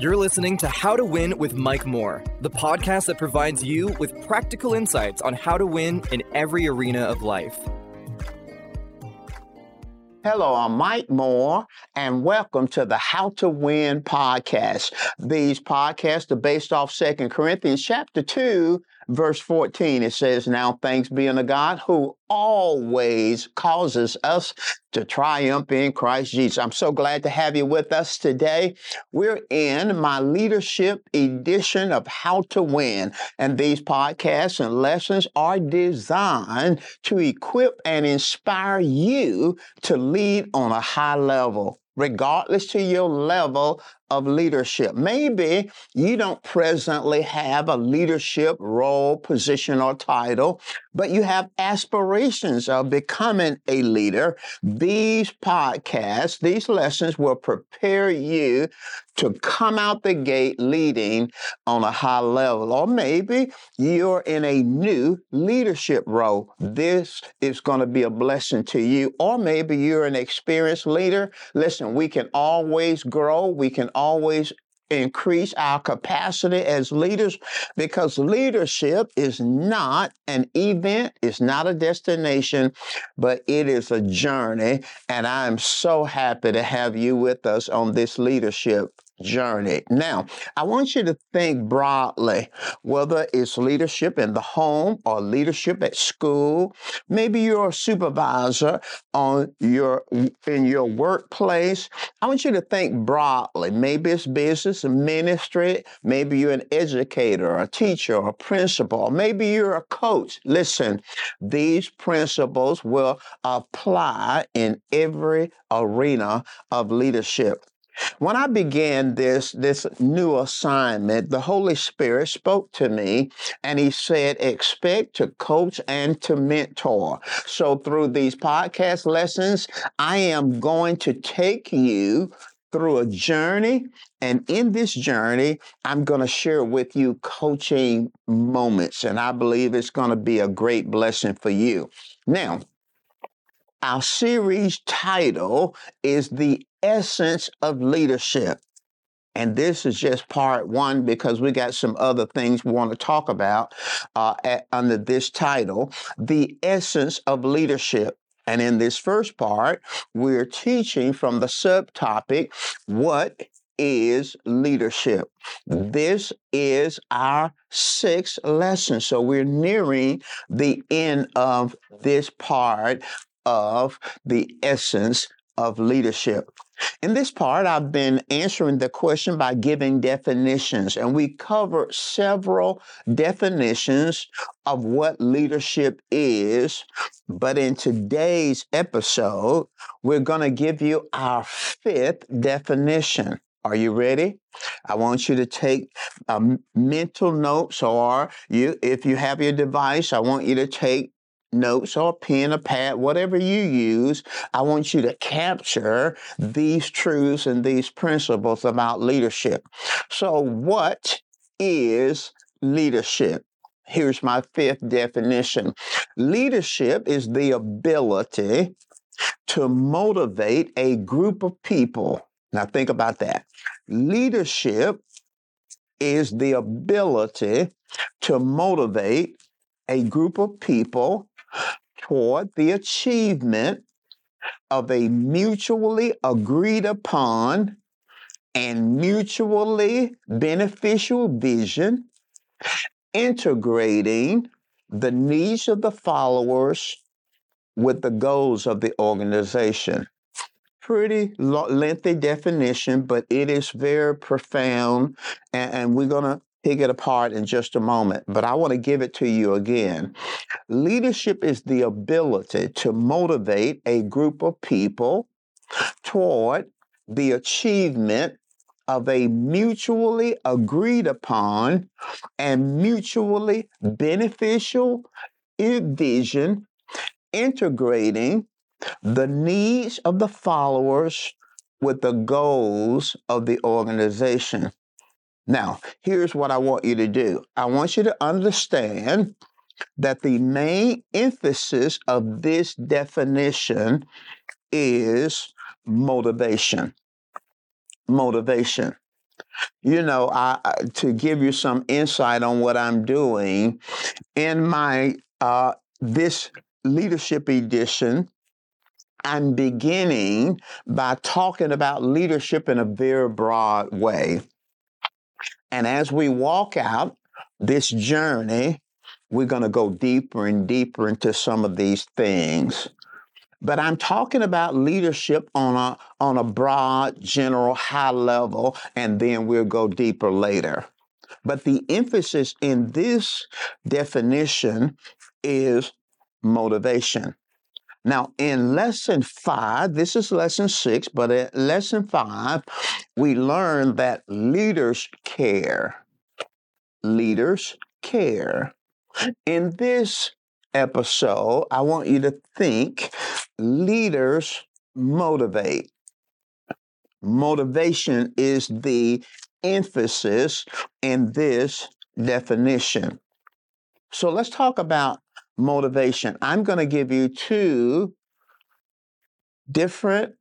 You're listening to How to Win with Mike Moore, the podcast that provides you with practical insights on how to win in every arena of life. Hello, I'm Mike Moore, and welcome to the How to Win podcast. These podcasts are based off 2 Corinthians chapter 2, verse 14. It says, "Now thanks be unto God, who always causes us to triumph in Christ Jesus." I'm so glad to have you with us today. We're in my leadership edition of How to Win, and these podcasts and lessons are designed to equip and inspire you to lead on a high level, regardless to your level of leadership. Maybe you don't presently have a leadership role, position, or title, but you have aspirations of becoming a leader. These podcasts, these lessons will prepare you to come out the gate leading on a high level. Or maybe you're in a new leadership role. This is going to be a blessing to you. Or maybe you're an experienced leader. Listen, we can always grow. We can always increase our capacity as leaders, because leadership is not an event, it's not a destination, but it is a journey. And I'm so happy to have you with us on this leadership journey. Now, I want you to think broadly, whether it's leadership in the home or leadership at school. Maybe you're a supervisor in your workplace. I want you to think broadly. Maybe it's business and ministry.Maybe you're an educator, a teacher, a principal. Maybe you're a coach. Listen, these principles will apply in every arena of leadership. When I began this new assignment, the Holy Spirit spoke to me and he said, expect to coach and to mentor. So through these podcast lessons, I am going to take you through a journey. And in this journey, I'm going to share with you coaching moments. And I believe it's going to be a great blessing for you. Now, our series title is The Essence of Leadership. And this is just part one, because we got some other things we want to talk about under this title, The Essence of Leadership. And in this first part, we're teaching from the subtopic, What is Leadership? This is our sixth lesson. So we're nearing the end of this part of the essence of leadership. In this part, I've been answering the question by giving definitions, and we covered several definitions of what leadership is. But in today's episode, we're going to give you our fifth definition. Are you ready? I want you to take mental notes, or if you have your device, I want you to take notes or pen or pad, whatever you use. I want you to capture these truths and these principles about leadership. So what is leadership? Here's my fifth definition. Leadership is the ability to motivate a group of people. Now think about that. Leadership is the ability to motivate a group of people toward the achievement of a mutually agreed upon and mutually beneficial vision, integrating the needs of the followers with the goals of the organization. Pretty lengthy definition, but it is very profound, and we're going to pick it apart in just a moment, but I want to give it to you again. Leadership is the ability to motivate a group of people toward the achievement of a mutually agreed upon and mutually beneficial vision, integrating the needs of the followers with the goals of the organization. Now, here's what I want you to do. I want you to understand that the main emphasis of this definition is motivation. you know, to give you some insight on what I'm doing in my this leadership edition. I'm beginning by talking about leadership in a very broad way. And as we walk out this journey, we're going to go deeper and deeper into some of these things. But I'm talking about leadership on a broad, general, high level, and then we'll go deeper later. But the emphasis in this definition is motivation. Now, in lesson 5, this is lesson 6, but in lesson 5, we learned that leaders care. Leaders care. In this episode, I want you to think leaders motivate. Motivation is the emphasis in this definition. So let's talk about motivation. I'm going to give you 2 different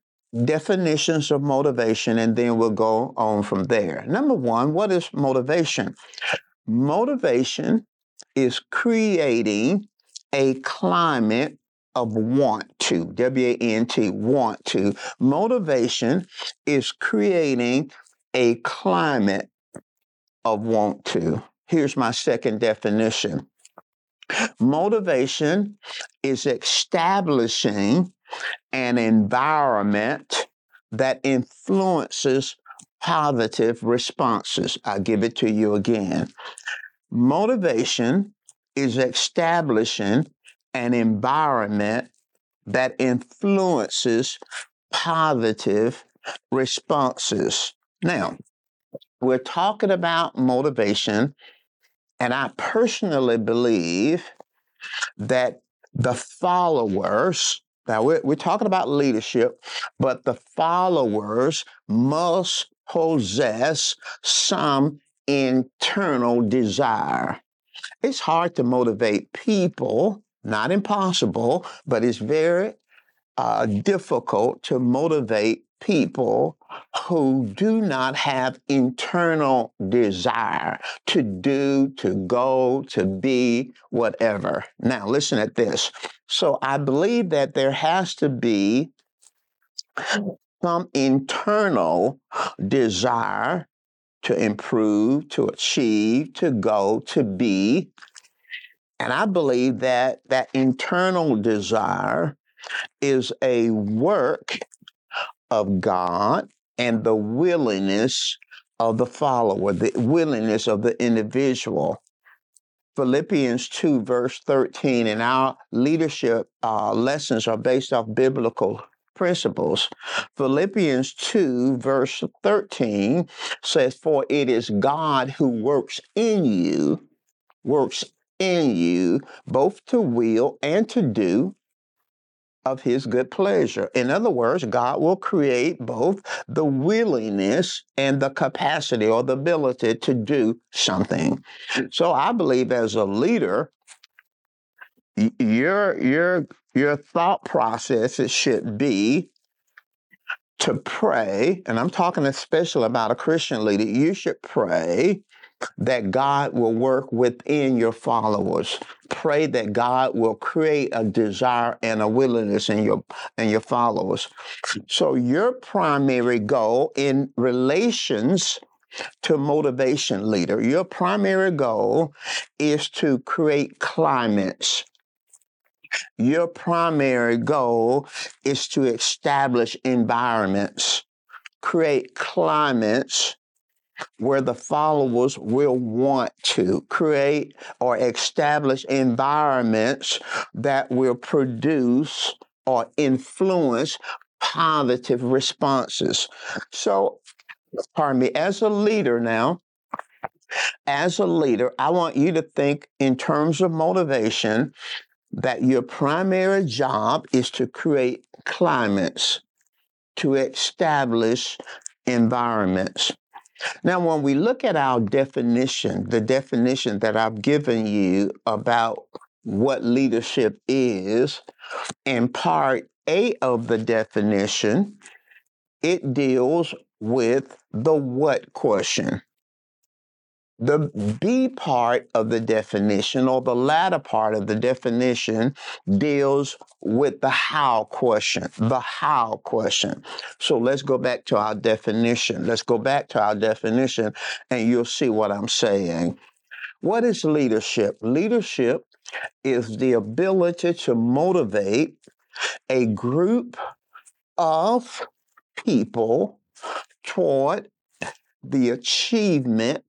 definitions of motivation, and then we'll go on from there. Number 1, what is motivation? Motivation is creating a climate of want to, W-A-N-T, want to. Motivation is creating a climate of want to. Here's my second definition. Motivation is establishing an environment that influences positive responses. I'll give it to you again. Motivation is establishing an environment that influences positive responses. Now, we're talking about motivation. And I personally believe that the followers, now we're talking about leadership, but the followers must possess some internal desire. It's hard to motivate people, not impossible, but it's very difficult to motivate people who do not have internal desire to do, to go, to be, whatever. Now, listen at this. So I believe that there has to be some internal desire to improve, to achieve, to go, to be. And I believe that that internal desire is a work of God and the willingness of the follower, the willingness of the individual. Philippians 2, verse 13, and our leadership lessons are based off biblical principles. Philippians 2, verse 13 says, "For it is God who works in you, both to will and to do of his good pleasure." In other words, God will create both the willingness and the capacity or the ability to do something. So I believe as a leader, your thought processes should be to pray, and I'm talking especially about a Christian leader, you should pray that God will work within your followers. Pray that God will create a desire and a willingness in your followers. So your primary goal in relations to motivation, leader, your primary goal is to create climates. Your primary goal is to establish environments, create climates where the followers will want to create or establish environments that will produce or influence positive responses. So, pardon me, as a leader, I want you to think in terms of motivation that your primary job is to create climates, to establish environments. Now, when we look at our definition, the definition that I've given you about what leadership is, in part A of the definition, it deals with the what question. The B part of the definition, or the latter part of the definition, deals with the how question, the how question. So let's go back to our definition. And you'll see what I'm saying. What is leadership? Leadership is the ability to motivate a group of people toward the achievement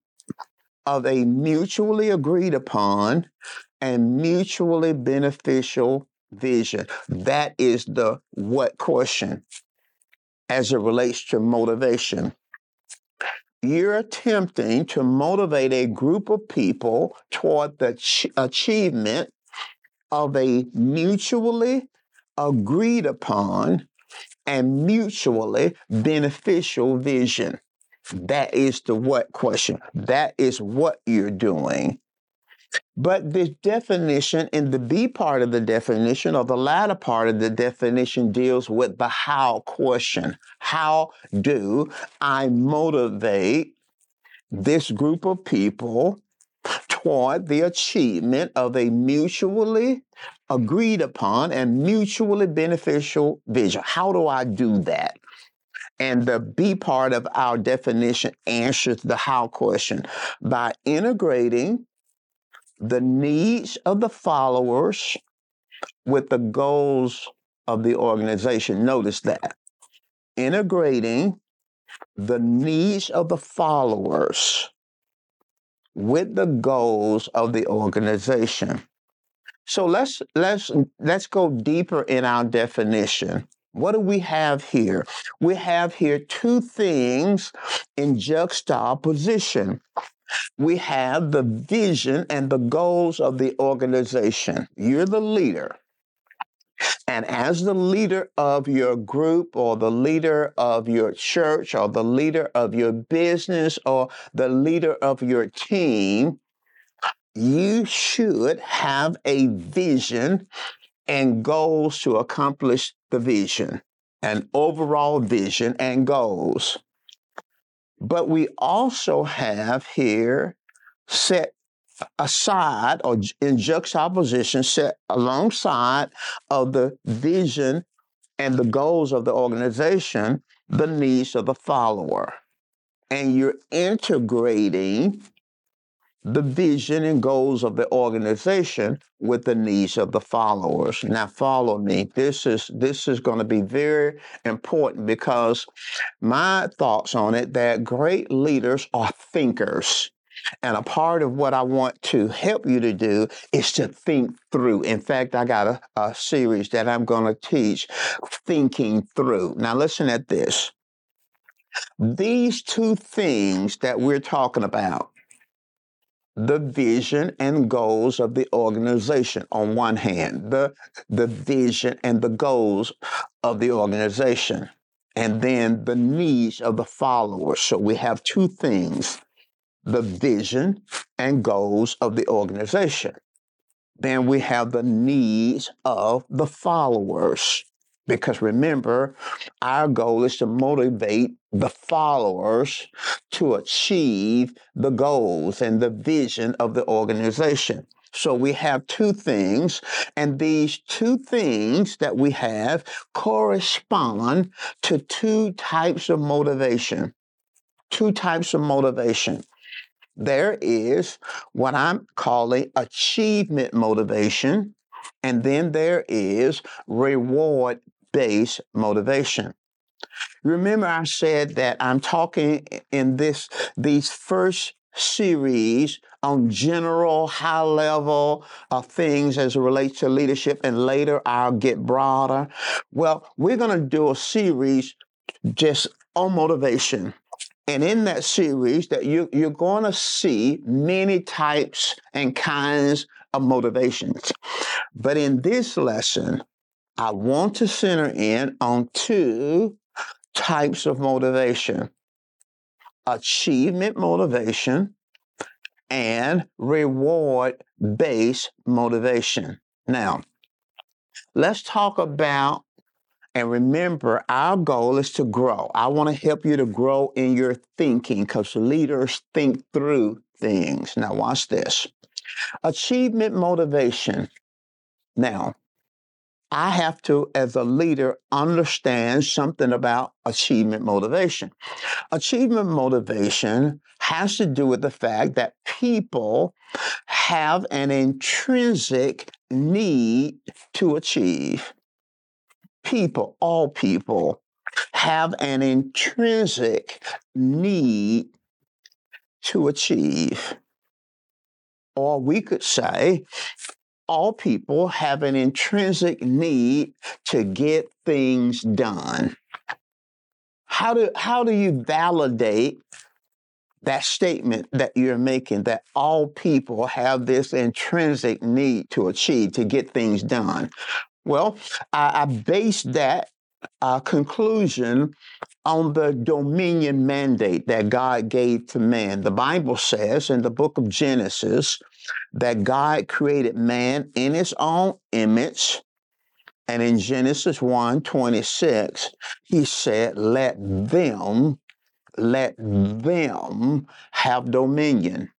of a mutually agreed upon and mutually beneficial vision. That is the what question as it relates to motivation. You're attempting to motivate a group of people toward the achievement of a mutually agreed upon and mutually beneficial vision. That is the what question. That is what you're doing. But this definition in the B part of the definition, or the latter part of the definition, deals with the how question. How do I motivate this group of people toward the achievement of a mutually agreed upon and mutually beneficial vision? How do I do that? And the B part of our definition answers the how question by integrating the needs of the followers with the goals of the organization. Notice that. Integrating the needs of the followers with the goals of the organization. So let's go deeper in our definition. What do we have here? We have here two things in juxtaposition. We have the vision and the goals of the organization. You're the leader. And as the leader of your group, or the leader of your church, or the leader of your business, or the leader of your team, you should have a vision and goals to accomplish the vision, an overall vision and goals. But we also have here set aside, or in juxtaposition, set alongside of the vision and the goals of the organization, the needs of the follower. And you're integrating the vision and goals of the organization with the needs of the followers. Now, follow me. This is going to be very important, because my thoughts on it, that great leaders are thinkers. And a part of what I want to help you to do is to think through. In fact, I got a series that I'm going to teach, Thinking Through. Now, listen at this. These two things that we're talking about, the vision and goals of the organization on one hand, the vision and the goals of the organization, and then the needs of the followers. So we have two things, the vision and goals of the organization. Then we have the needs of the followers. Because remember, our goal is to motivate the followers to achieve the goals and the vision of the organization. So we have two things, and these two things that we have correspond to two types of motivation. Two types of motivation. There is what I'm calling achievement motivation, and then there is reward based motivation. Remember, I said that I'm talking in these first series on general, high-level things as it relates to leadership, and later I'll get broader. Well, we're going to do a series just on motivation. And in that series, that you're going to see many types and kinds of motivations. But in this lesson, I want to center in on two types of motivation: achievement motivation and reward-based motivation. Now, let's talk about And remember, our goal is to grow. I want to help you to grow in your thinking because leaders think through things. Now watch this. Achievement motivation. Now, I have to, as a leader, understand something about achievement motivation. Achievement motivation has to do with the fact that people have an intrinsic need to achieve. People, all people, have an intrinsic need to achieve. Or we could say, all people have an intrinsic need to get things done. How do you validate that statement that you're making, that all people have this intrinsic need to achieve, to get things done? Well, I based that conclusion on the dominion mandate that God gave to man. The Bible says in the book of Genesis that God created man in his own image. And in Genesis 1:26, he said, let them have dominion.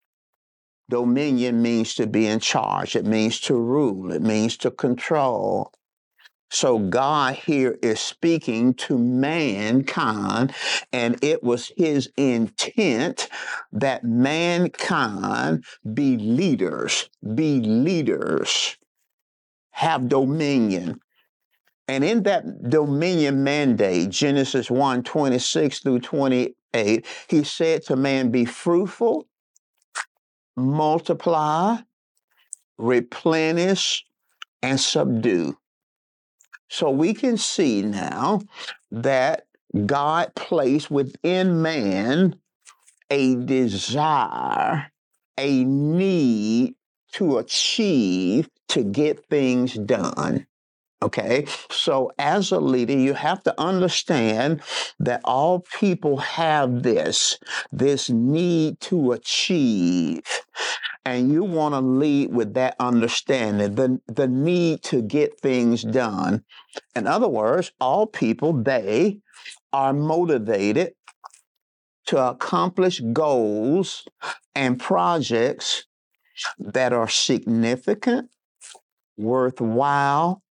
Dominion means to be in charge. It means to rule. It means to control. So God here is speaking to mankind, and it was his intent that mankind be leaders, have dominion. And in that dominion mandate, Genesis 1:26 through 28, he said to man, be fruitful, multiply, replenish, and subdue. So we can see now that God placed within man a desire, a need to achieve, to get things done. Okay, so as a leader, you have to understand that all people have this need to achieve, and you want to lead with that understanding, the need to get things done. In other words, all people, they are motivated to accomplish goals and projects that are significant, worthwhile,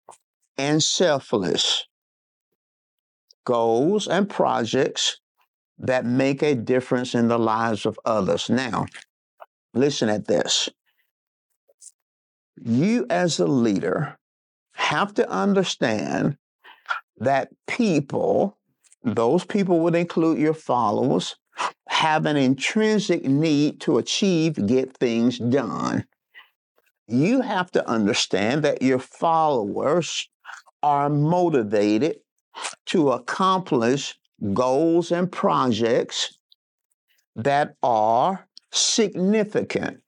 and selfless. Goals and projects that make a difference in the lives of others. Now, listen at this. You as a leader have to understand that people, those people would include your followers, have an intrinsic need to achieve, get things done. You have to understand that your followers are motivated to accomplish goals and projects that are significant,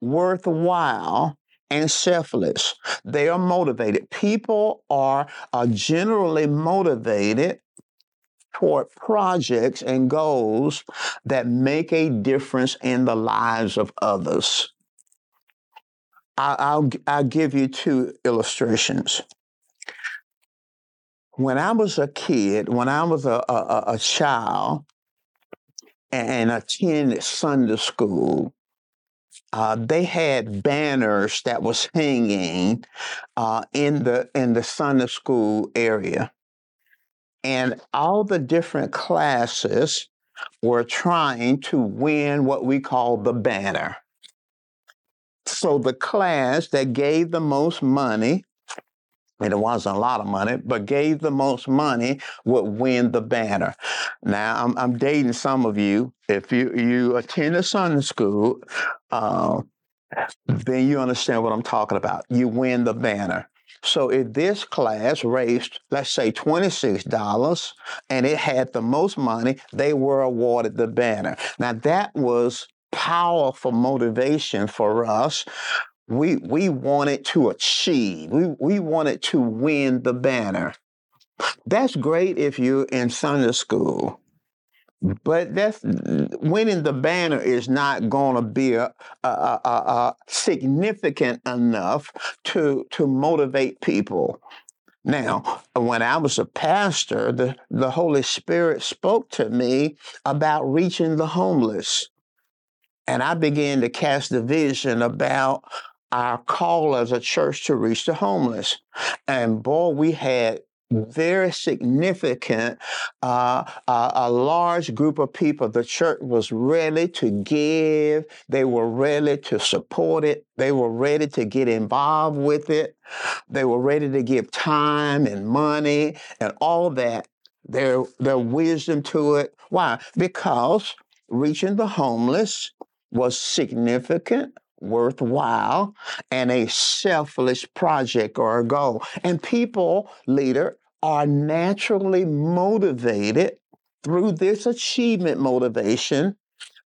worthwhile, and selfless. They are motivated. People are generally motivated toward projects and goals that make a difference in the lives of others. I'll give you two illustrations. When I was a kid, when I was a child and attended Sunday school, they had banners that was hanging in the Sunday school area. And all the different classes were trying to win what we call the banner. So the class that gave the most money, and it wasn't a lot of money, but gave the most money would win the banner. Now, I'm dating some of you. If you attend a Sunday school, then you understand what I'm talking about. You win the banner. So if this class raised, let's say, $26, and it had the most money, they were awarded the banner. Now, that was powerful motivation for us. We wanted to achieve. We wanted to win the banner. That's great if you're in Sunday school, but that's winning the banner is not going to be significant enough to motivate people. Now, when I was a pastor, the Holy Spirit spoke to me about reaching the homeless. And I began to cast the vision about our call as a church to reach the homeless. And boy, we had very significant, a large group of people. The church was ready to give. They were ready to support it. They were ready to get involved with it. They were ready to give time and money and all that, their wisdom to it. Why? Because reaching the homeless was significant, worthwhile, and a selfless project or a goal. And people, leader, are naturally motivated through this achievement motivation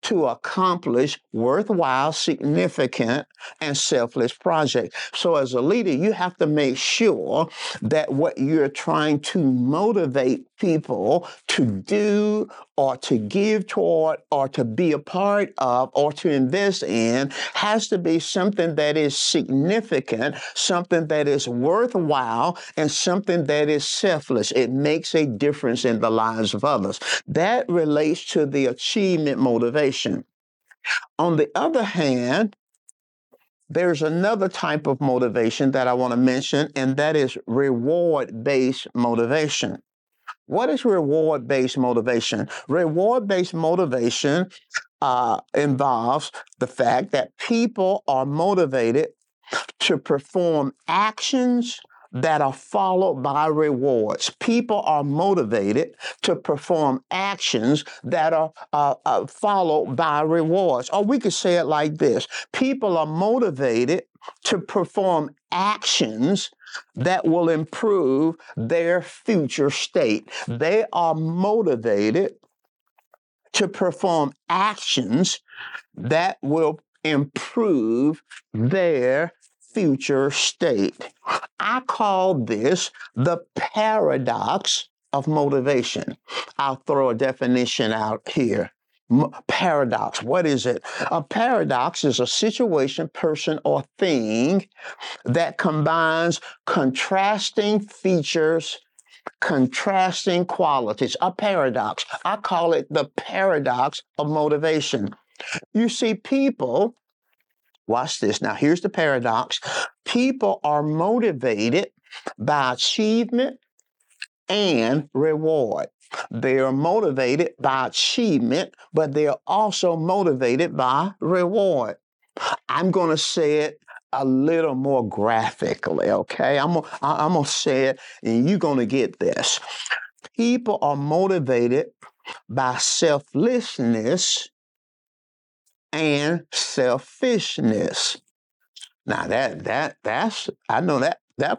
to accomplish worthwhile, significant, and selfless projects. So as a leader, you have to make sure that what you're trying to motivate people to do or to give toward or to be a part of or to invest in has to be something that is significant, something that is worthwhile, and something that is selfless. It makes a difference in the lives of others. That relates to the achievement motivation. On the other hand, there's another type of motivation that I want to mention, and that is reward-based motivation. What is reward-based motivation? Reward-based motivation involves the fact that people are motivated to perform actions that are followed by rewards. People are motivated to perform actions that are followed by rewards. Or we could say it like this. People are motivated to perform actions that will improve their future state. They are motivated to perform actions that will improve their future state. I call this the paradox of motivation. I'll throw a definition out here. Paradox. What is it? A paradox is a situation, person, or thing that combines contrasting features, contrasting qualities. A paradox. I call it the paradox of motivation. You see, people, watch this. Now, here's the paradox. People are motivated by achievement and reward. They are motivated by achievement, but they are also motivated by reward. I'm going to say it a little more graphically, okay? I'm going to say it, and you're going to get this. People are motivated by selflessness and selfishness. Now, that's, I know that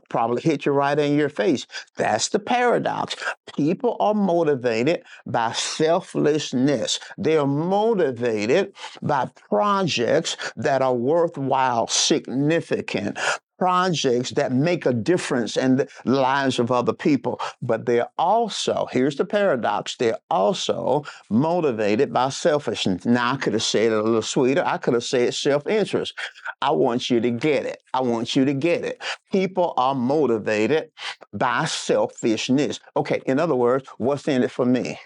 probably hit you right in your face. That's the paradox. People are motivated by selflessness. They are motivated by projects that are worthwhile, significant, projects that make a difference in the lives of other people. But they're also, here's the paradox, they're also motivated by selfishness. Now, I could have said it a little sweeter. I could have said self-interest. I want you to get it. I want you to get it. People are motivated by selfishness. Okay, in other words, what's in it for me?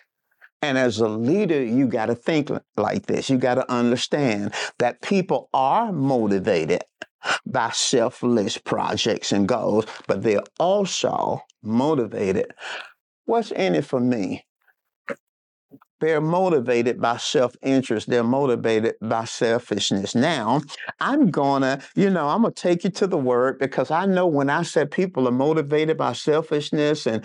And as a leader, you got to think like this. You got to understand that people are motivated by selfless projects and goals, but they're also motivated. What's in it for me? They're motivated by self-interest. They're motivated by selfishness. Now, I'm going to take you to the word, because I know when I said people are motivated by selfishness and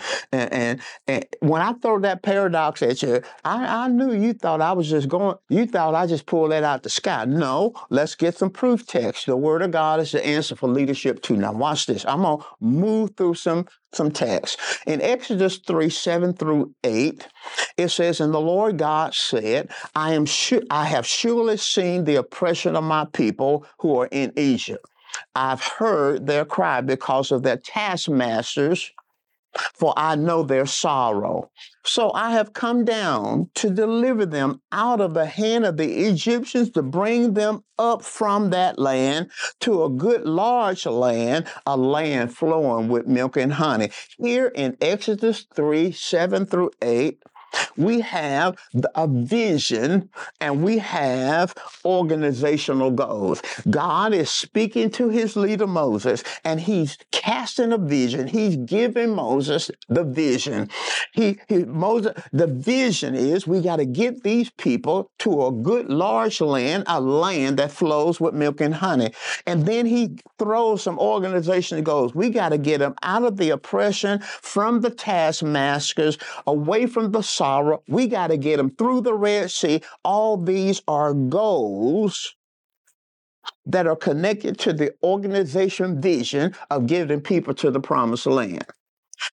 when I throw that paradox at you, I knew you thought I was just going, you thought I just pulled that out the sky. No, let's get some proof text. The word of God is the answer for leadership too. Now watch this. I'm going to move through some text. In Exodus 3:7-8, it says, "And the Lord God said, I have surely seen the oppression of my people who are in Egypt. I've heard their cry because of their taskmasters, for I know their sorrow. So I have come down to deliver them out of the hand of the Egyptians, to bring them up from that land to a good large land, a land flowing with milk and honey. Here in Exodus 3:7-8, we have a vision and we have organizational goals. God is speaking to his leader, Moses, and he's casting a vision. He's giving Moses the vision. The vision is we got to get these people to a good large land, a land that flows with milk and honey. And then he throws some organizational goals. We got to get them out of the oppression, from the taskmasters, away from the sorrow. We got to get them through the Red Sea. All these are goals that are connected to the organization vision of giving people to the promised land.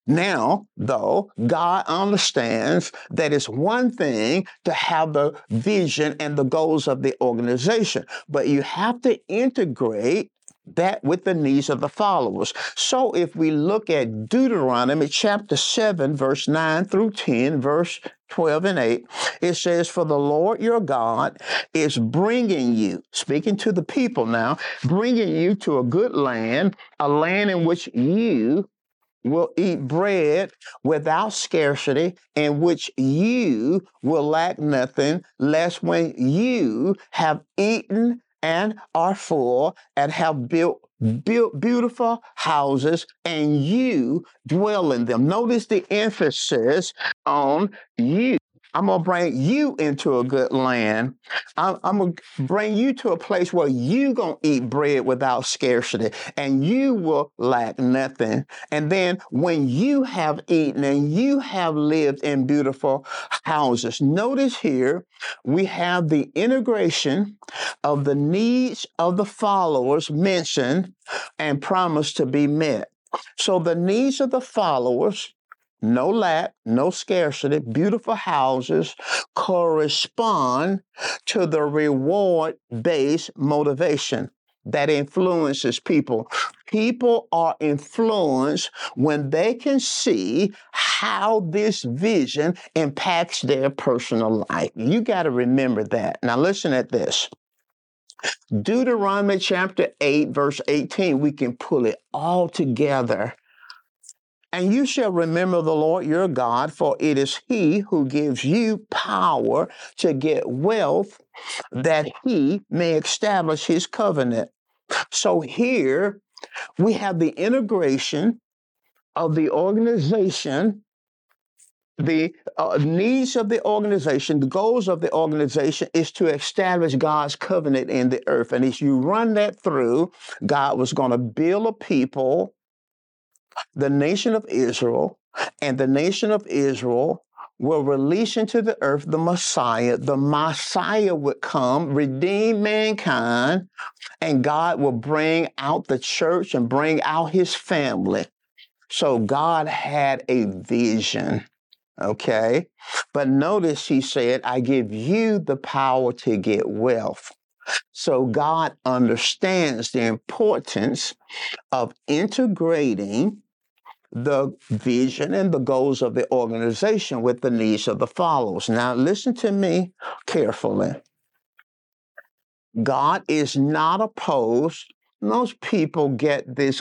Now, though, God understands that it's one thing to have the vision and the goals of the organization, but you have to integrate that with the needs of the followers. So if we look at Deuteronomy chapter 7, verse 9-10, verse 12-8, it says, "For the Lord your God is bringing you," speaking to the people now, "bringing you to a good land, a land in which you will eat bread without scarcity, in which you will lack nothing, lest when you have eaten and are full, and have built beautiful houses, and you dwell in them." Notice the emphasis on you. I'm going to bring you into a good land. I'm going to bring you to a place where you're going to eat bread without scarcity, and you will lack nothing. And then when you have eaten and you have lived in beautiful houses. Notice here we have the integration of the needs of the followers mentioned and promised to be met. So the needs of the followers, no lack, no scarcity, beautiful houses, correspond to the reward-based motivation that influences people. People are influenced when they can see how this vision impacts their personal life. You got to remember that. Now listen at this. Deuteronomy chapter 8, verse 18, we can pull it all together. "And you shall remember the Lord your God, for it is he who gives you power to get wealth, that he may establish his covenant." So here we have the integration of the organization, the needs of the organization, the goals of the organization is to establish God's covenant in the earth. And as you run that through, God was going to build a people, the nation of Israel, and the nation of Israel will release into the earth the Messiah. The Messiah would come, redeem mankind, and God will bring out the church and bring out his family. So God had a vision, okay? But notice he said, "I give you the power to get wealth." So God understands the importance of integrating the vision and the goals of the organization with the needs of the followers. Now, listen to me carefully. God is not opposed. Most people get this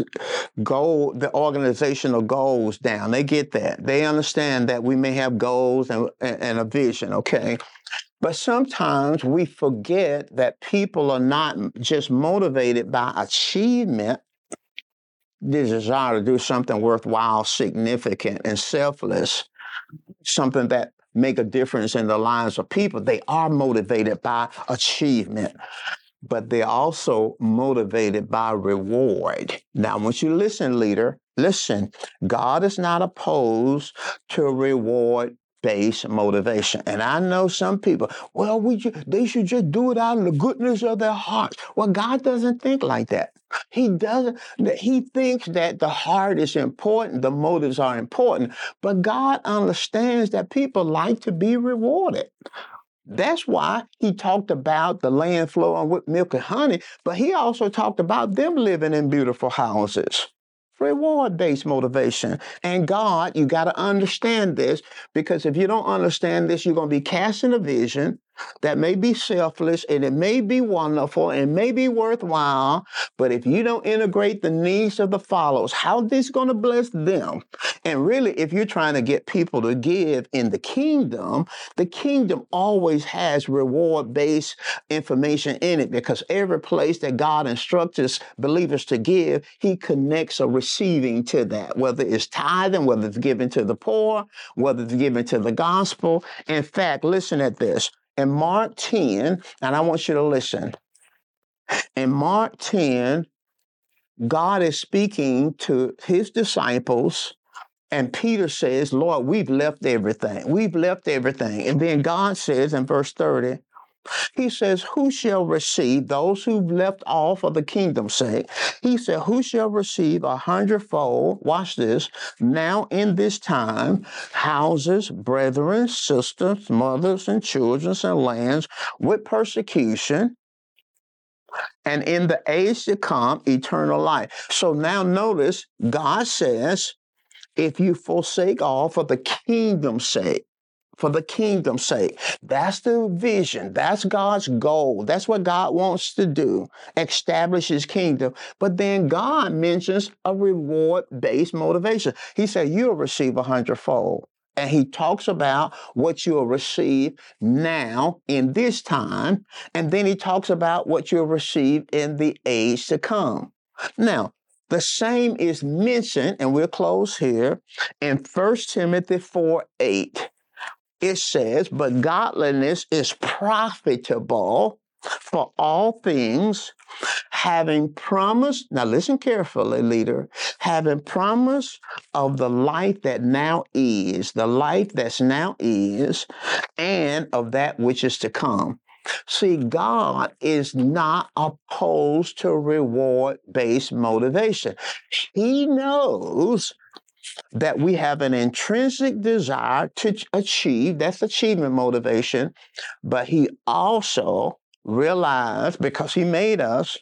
goal, the organizational goals down. They get that. They understand that we may have goals and a vision, okay? But sometimes we forget that people are not just motivated by achievement, the desire to do something worthwhile, significant, and selfless, something that make a difference in the lives of people. They are motivated by achievement, but they're also motivated by reward. Now, once you listen, leader, listen, God is not opposed to reward-based motivation. And I know some people, well, they should just do it out of the goodness of their hearts. Well, God doesn't think like that. He doesn't. He thinks that the heart is important, the motives are important, but God understands that people like to be rewarded. That's why he talked about the land flowing with milk and honey, but he also talked about them living in beautiful houses. Reward-based motivation. And God, you got to understand this, because if you don't understand this, you're going to be casting a vision that may be selfless, and it may be wonderful, and may be worthwhile, but if you don't integrate the needs of the followers, how this going to bless them? And really, if you're trying to get people to give in the kingdom always has reward-based information in it, because every place that God instructs his believers to give, he connects a receiving to that, whether it's tithing, whether it's given to the poor, whether it's given to the gospel. In fact, listen at this. In Mark 10, and I want you to listen. In Mark 10, God is speaking to his disciples, and Peter says, Lord, we've left everything. We've left everything. And then God says in verse 30, he says, who shall receive those who've left all for the kingdom's sake? He said, who shall receive 100-fold, watch this, now in this time, houses, brethren, sisters, mothers, and children, and lands with persecution, and in the age to come, eternal life. So now notice, God says, if you forsake all for the kingdom's sake, for the kingdom's sake. That's the vision. That's God's goal. That's what God wants to do, establish his kingdom. But then God mentions a reward-based motivation. He said, you'll receive 100-fold. And he talks about what you'll receive now in this time. And then he talks about what you'll receive in the age to come. Now, the same is mentioned, and we'll close here, in 1 Timothy 4:8. It says, but godliness is profitable for all things, having promise, now listen carefully, leader, having promise of the life that now is, the life that's now is, and of that which is to come. See, God is not opposed to reward-based motivation. He knows that we have an intrinsic desire to achieve, that's achievement motivation, but he also realized, because he made us,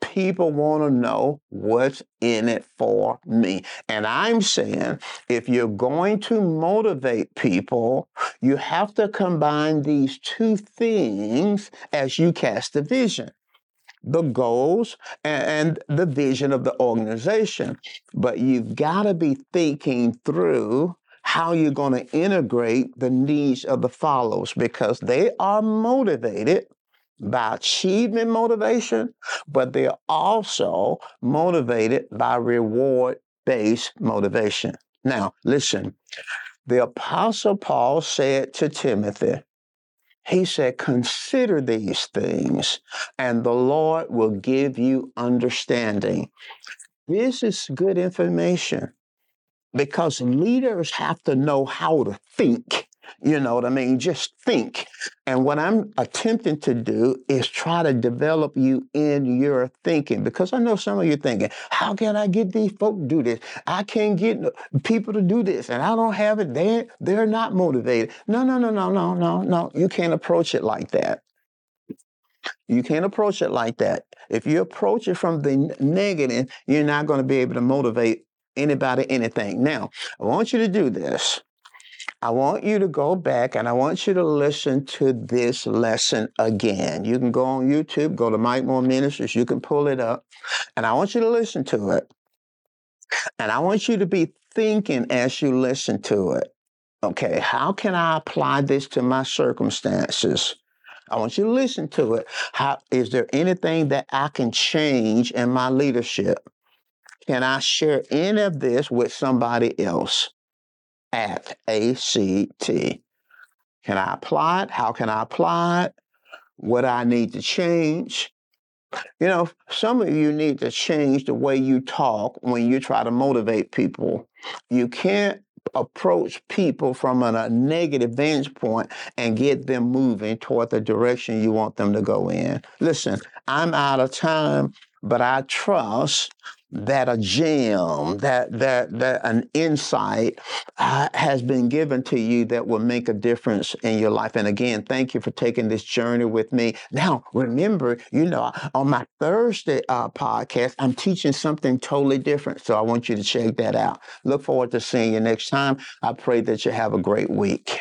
people want to know what's in it for me. And I'm saying, if you're going to motivate people, you have to combine these two things as you cast the vision. The goals and the vision of the organization. But you've got to be thinking through how you're going to integrate the needs of the followers, because they are motivated by achievement motivation, but they're also motivated by reward-based motivation. Now, listen, the Apostle Paul said to Timothy, he said, consider these things, and the Lord will give you understanding. This is good information, because leaders have to know how to think. You know what I mean? Just think. And what I'm attempting to do is try to develop you in your thinking, because I know some of you thinking, how can I get these folk to do this? I can't get people to do this, and I don't have it. They're not motivated. No. You can't approach it like that. You can't approach it like that. If you approach it from the negative, you're not going to be able to motivate anybody, anything. Now, I want you to do this. I want you to go back, and I want you to listen to this lesson again. You can go on YouTube, go to Mike Moore Ministries. You can pull it up, and I want you to listen to it. And I want you to be thinking as you listen to it. Okay, how can I apply this to my circumstances? I want you to listen to it. Is there anything that I can change in my leadership? Can I share any of this with somebody else? Act, A-C-T. Can I apply it? How can I apply it? What do I need to change? You know, some of you need to change the way you talk when you try to motivate people. You can't approach people from a negative vantage point and get them moving toward the direction you want them to go in. Listen, I'm out of time. but I trust that a gem, that an insight has been given to you that will make a difference in your life. And again, thank you for taking this journey with me. Now, remember, on my Thursday podcast, I'm teaching something totally different. So I want you to check that out. Look forward to seeing you next time. I pray that you have a great week.